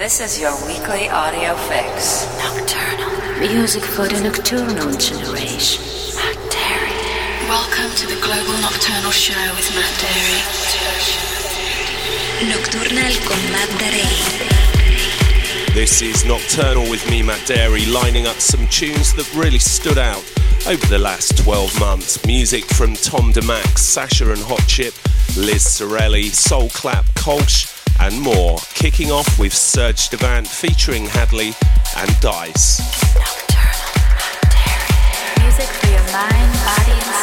This is your weekly audio fix. Nocturnal. Music for the nocturnal generation. Matt Darey. Welcome to the Global Nocturnal Show with Matt Darey. Nocturnal con Matt Darey. This is Nocturnal with me, Matt Darey, lining up some tunes that really stood out over the last 12 months. Music from Tom DeMac, Sasha and Hot Chip, Liz Cirelli, Soul Clap, Kölsch, and more, kicking off with Serge Devant featuring Hadley and Dice. Nocturnal. Music for your mind, body, and soul.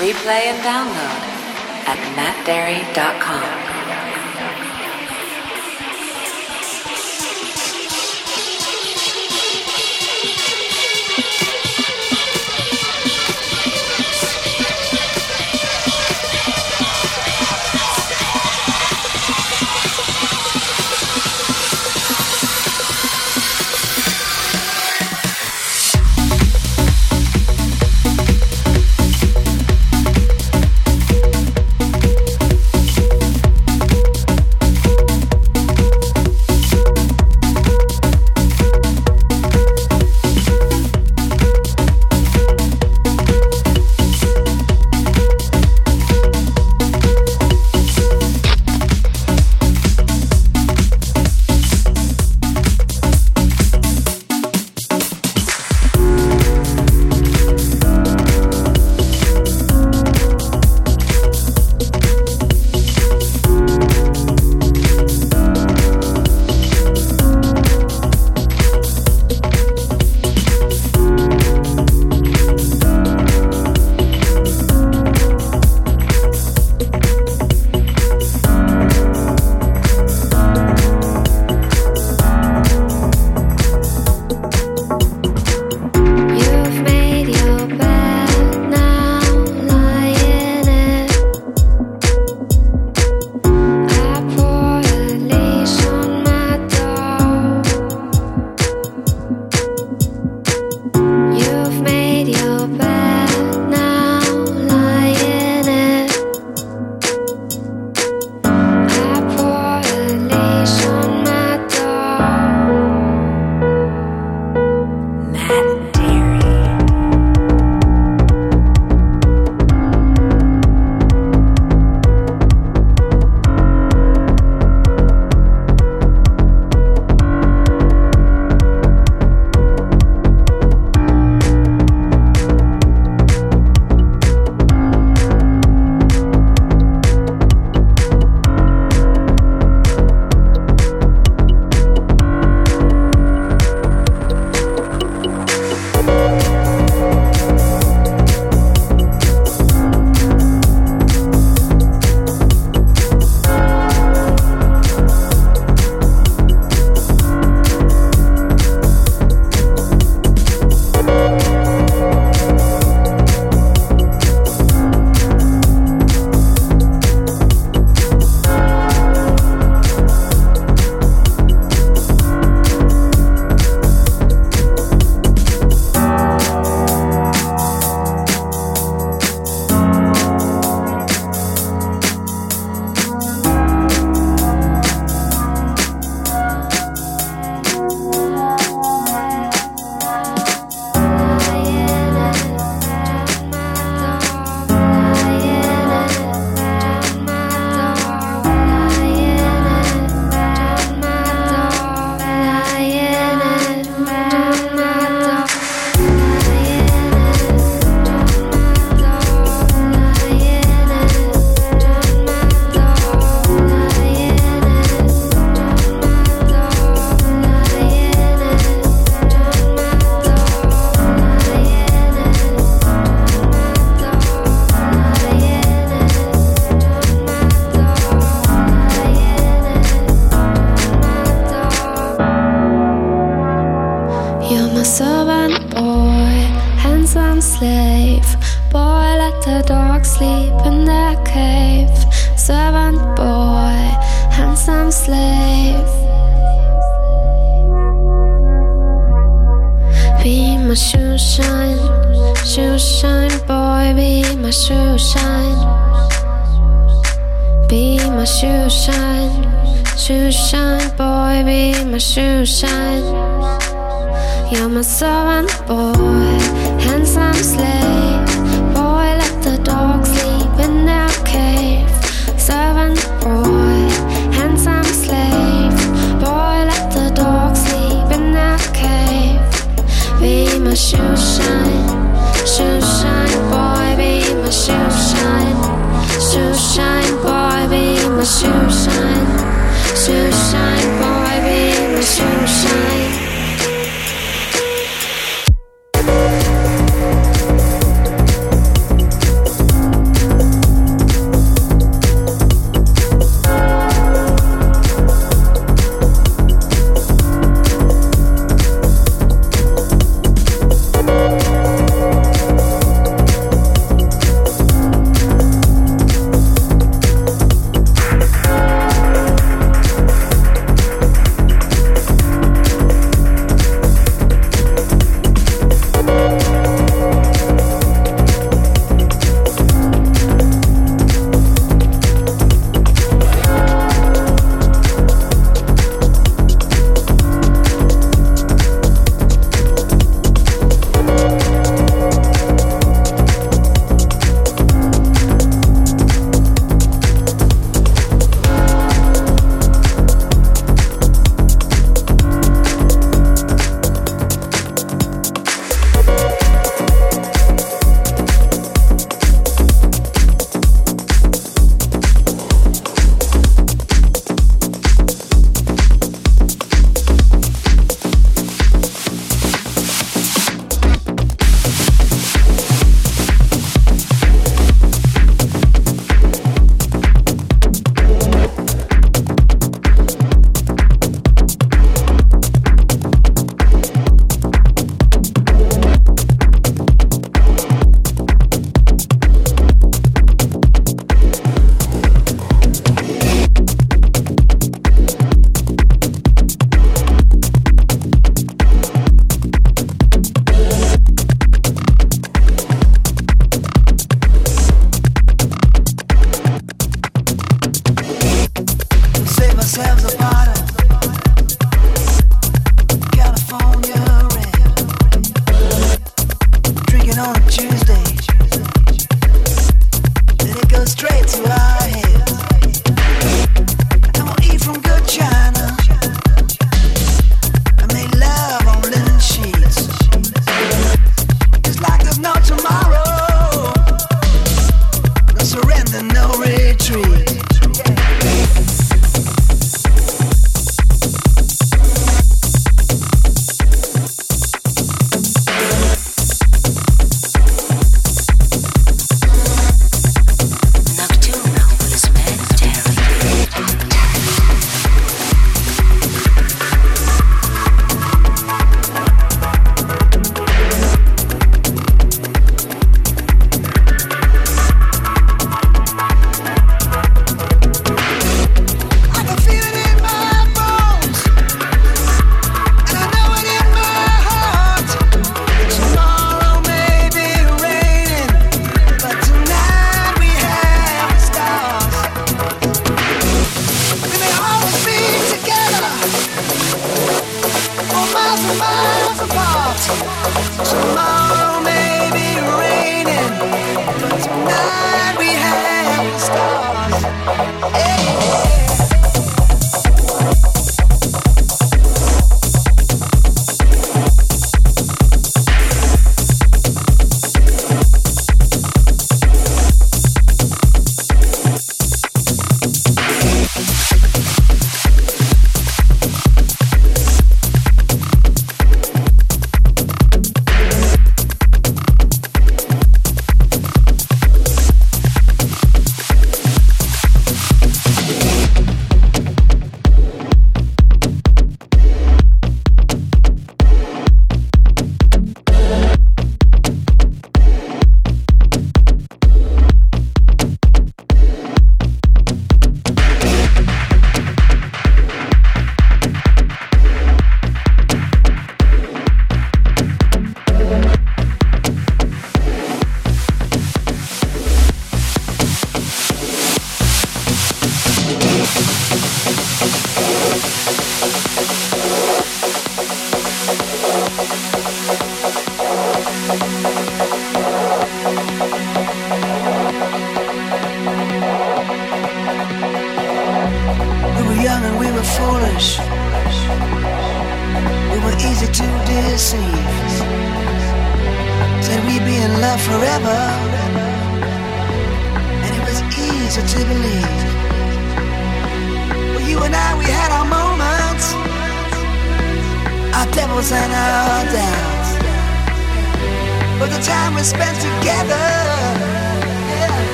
Replay and download at mattdarey.com.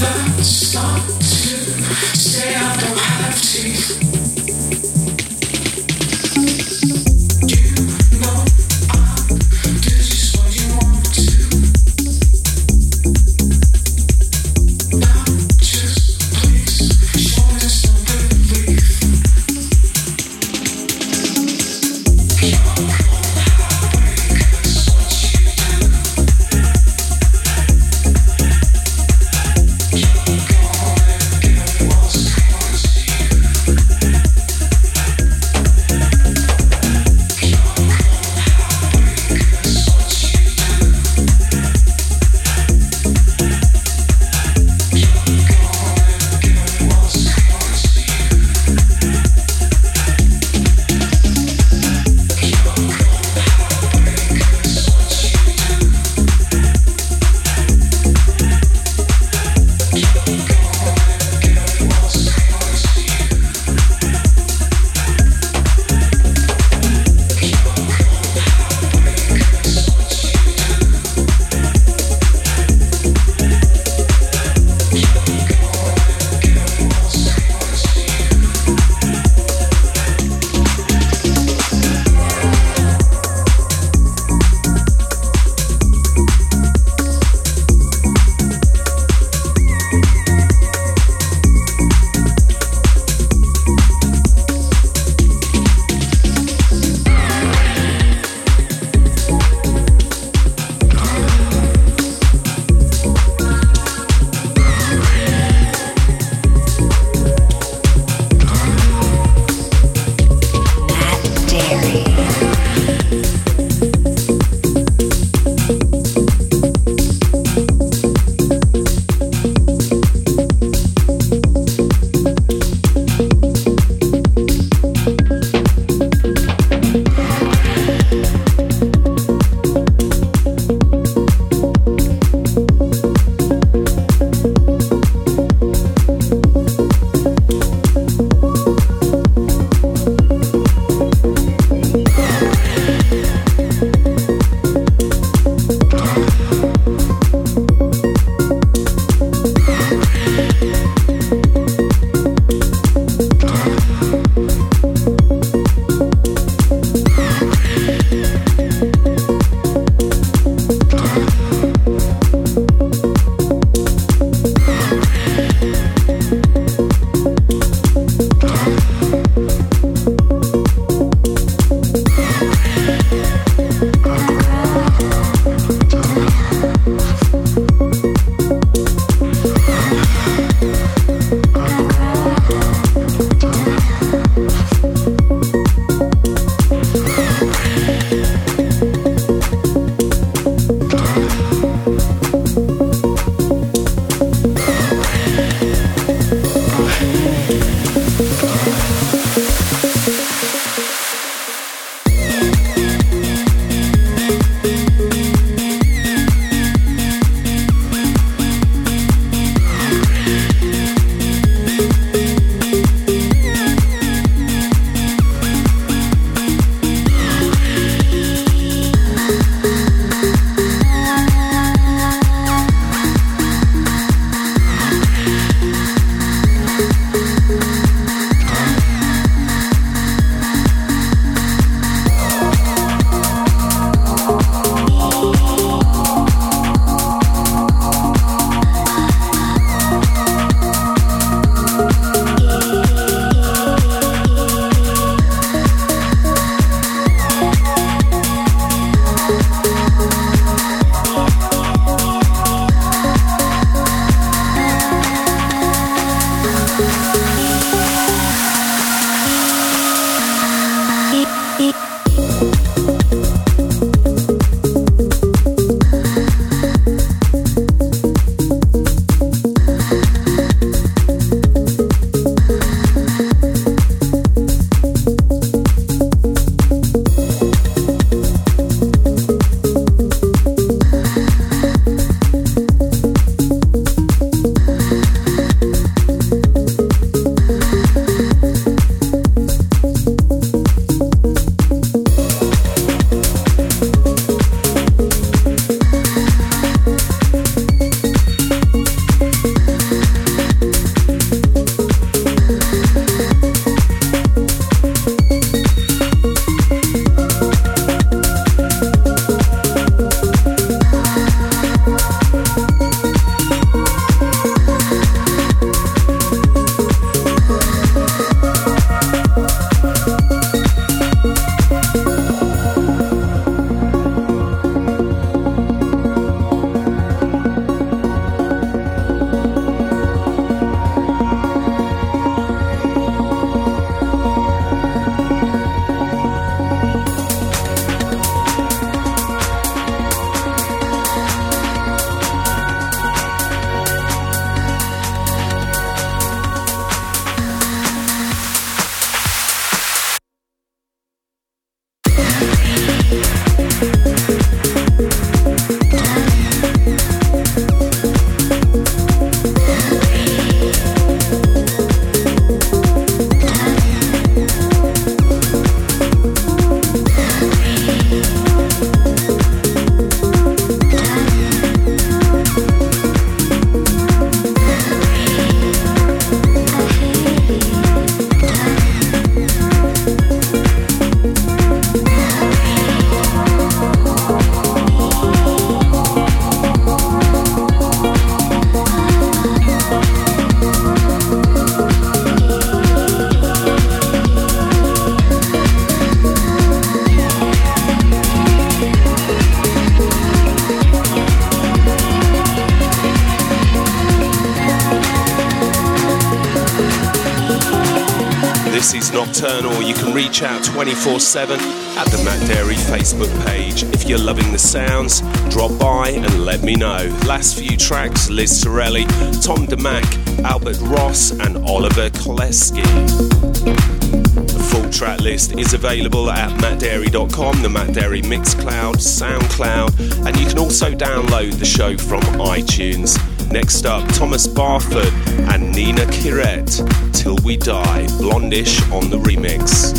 That's not to say I don't have teeth. Ulysses Nocturnal. You can reach out 24/7 at the Matt Darey Facebook page. If you're loving the sounds, drop by and let me know. Last few tracks, Liz Cirelli, Tom DeMac, Albert Ross and Oliver Koleski. Full track list is available at mattdarey.com, the Matt Darey Mixcloud, SoundCloud, and you can also download the show from iTunes. Next up, Thomas Barford and Nina Kiret, Till We Die, Blondish on the remix.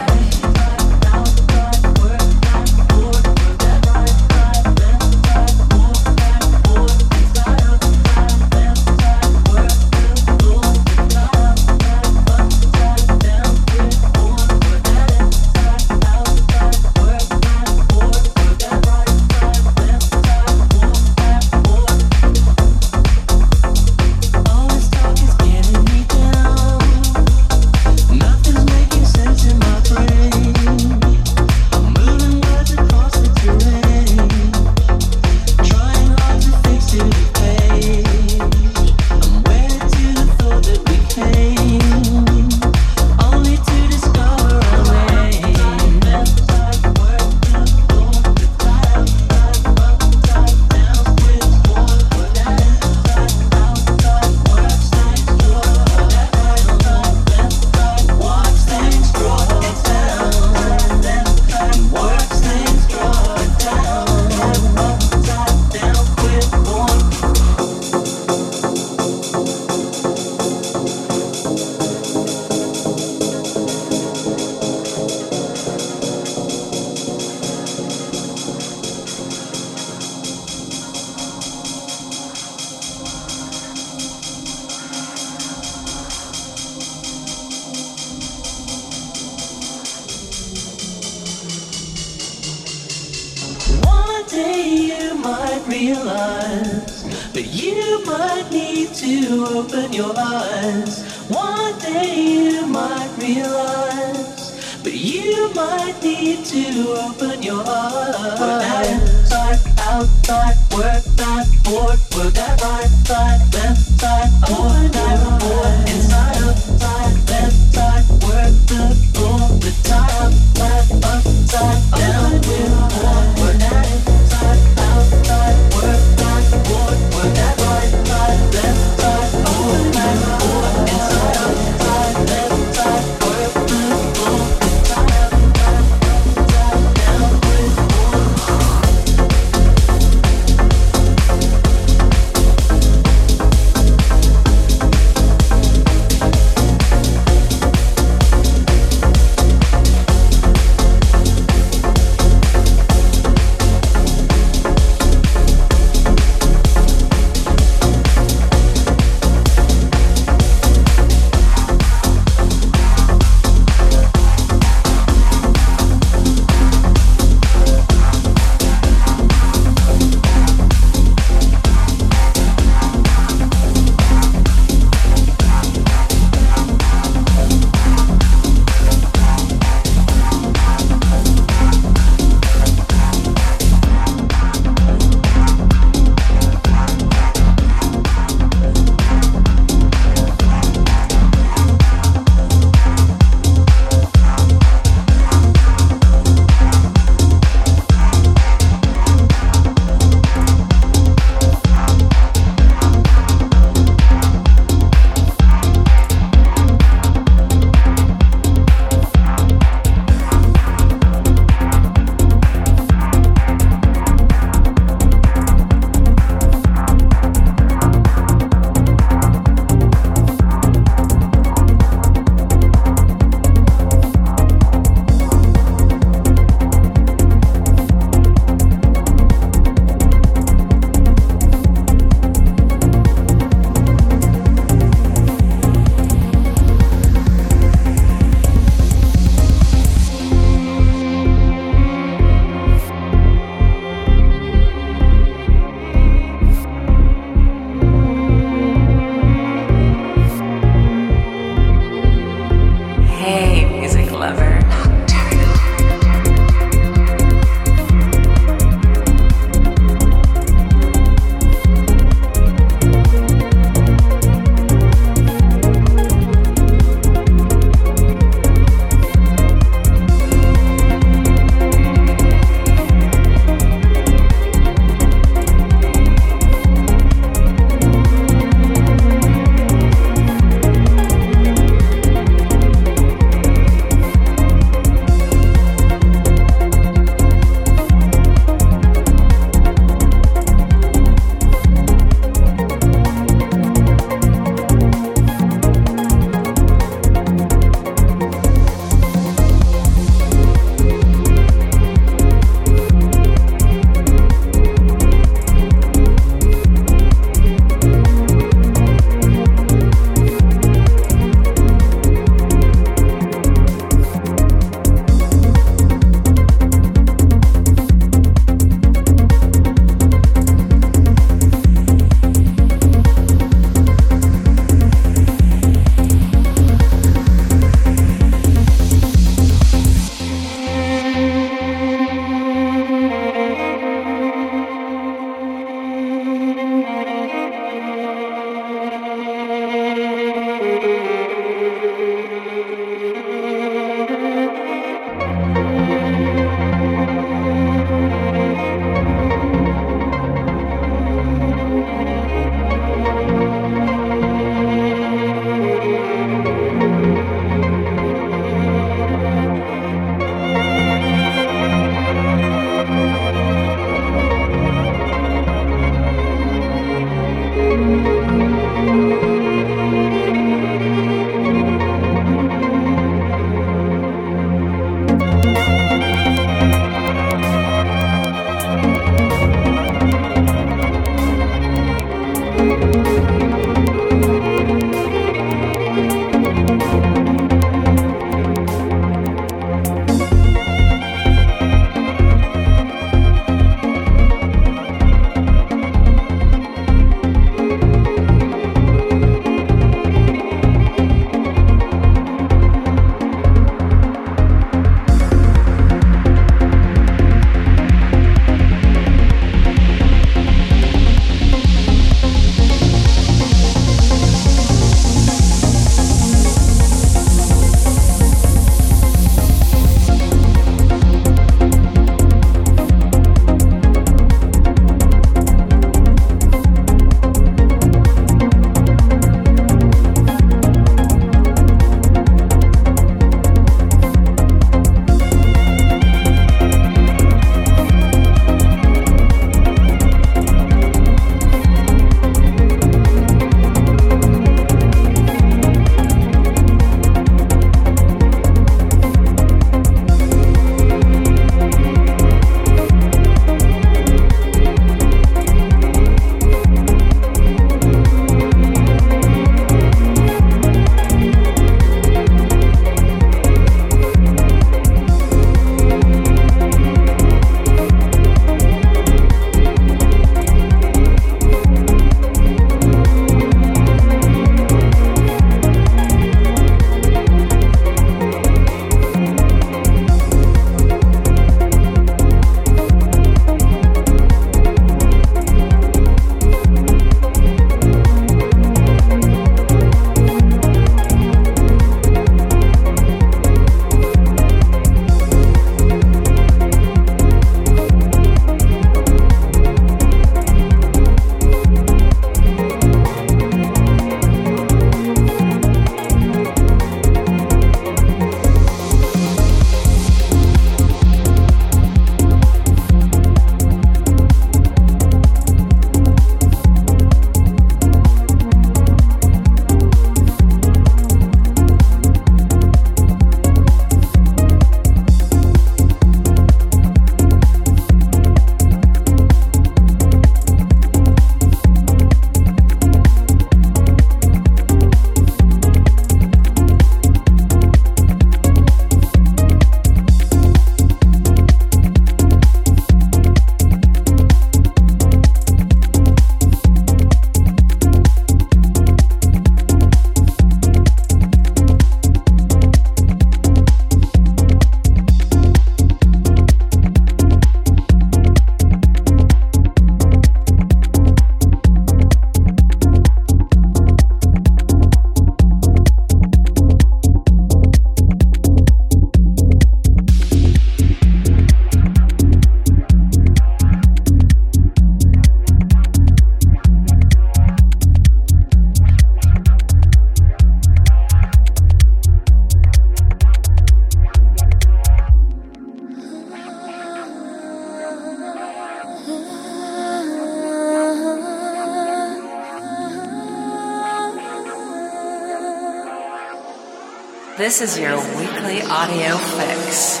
This is your weekly audio fix.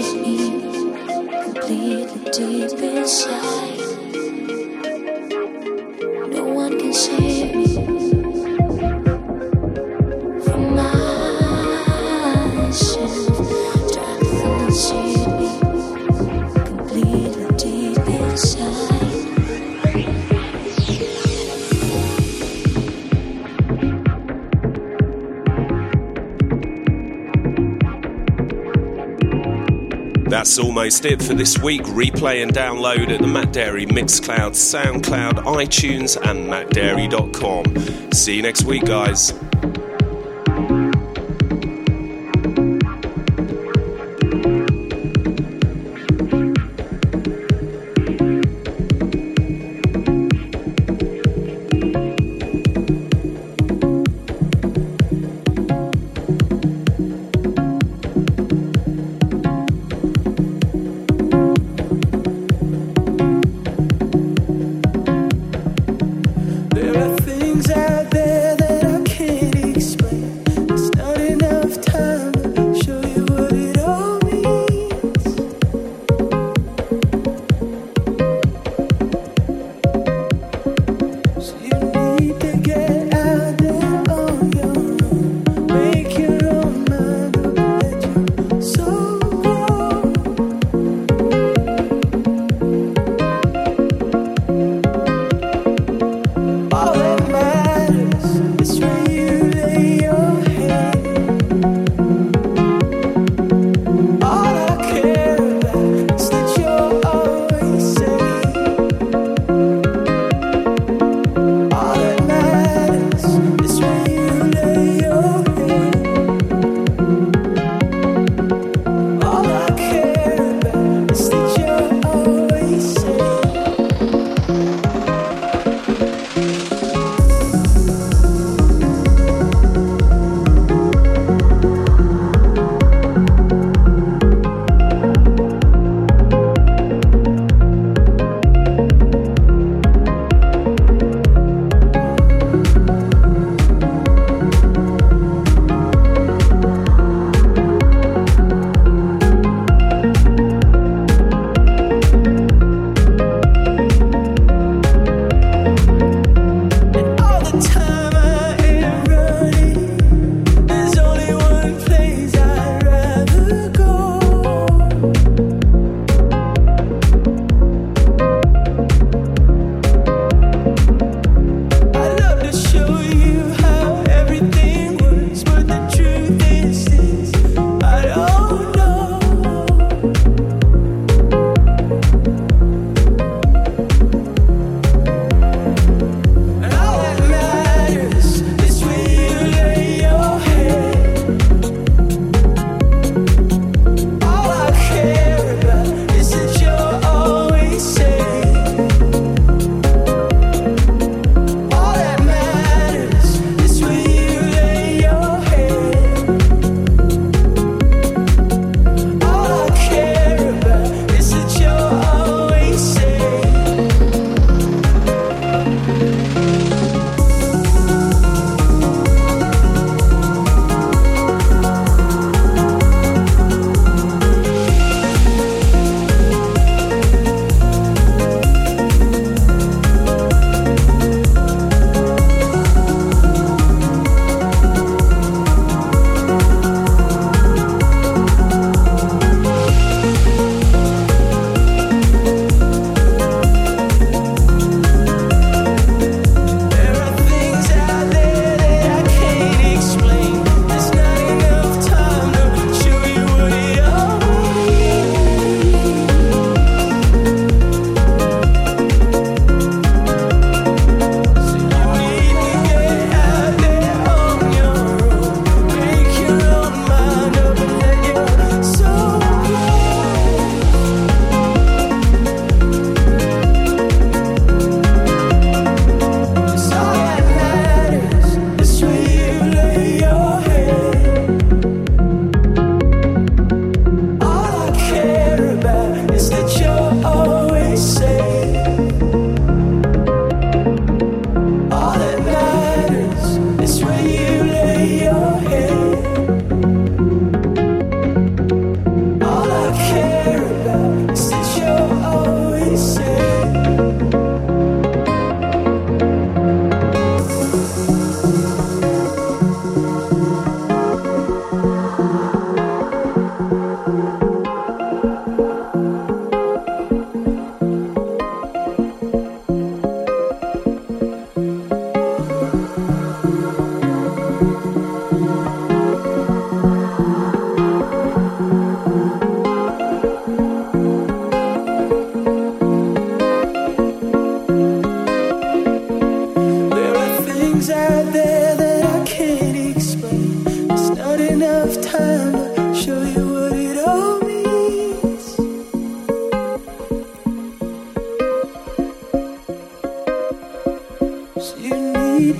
sees me completely deep inside. No one can save me from myself. Dark thoughts see me completely deep inside. That's almost it for this week. Replay and download at the Matt Darey Mixcloud, SoundCloud, iTunes and mattdarey.com. See you next week, guys. There are things out there that I can't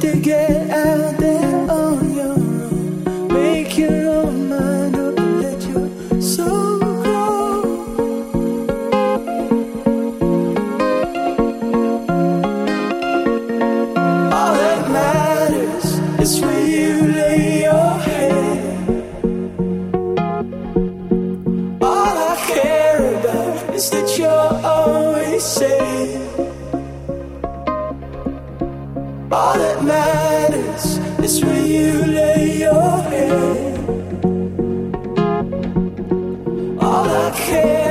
to get out there on your own. Make your own mind up and let your soul grow. All that matters is where you lay your head. All I care about is that you're always safe. All that matters is where you lay your head. All I care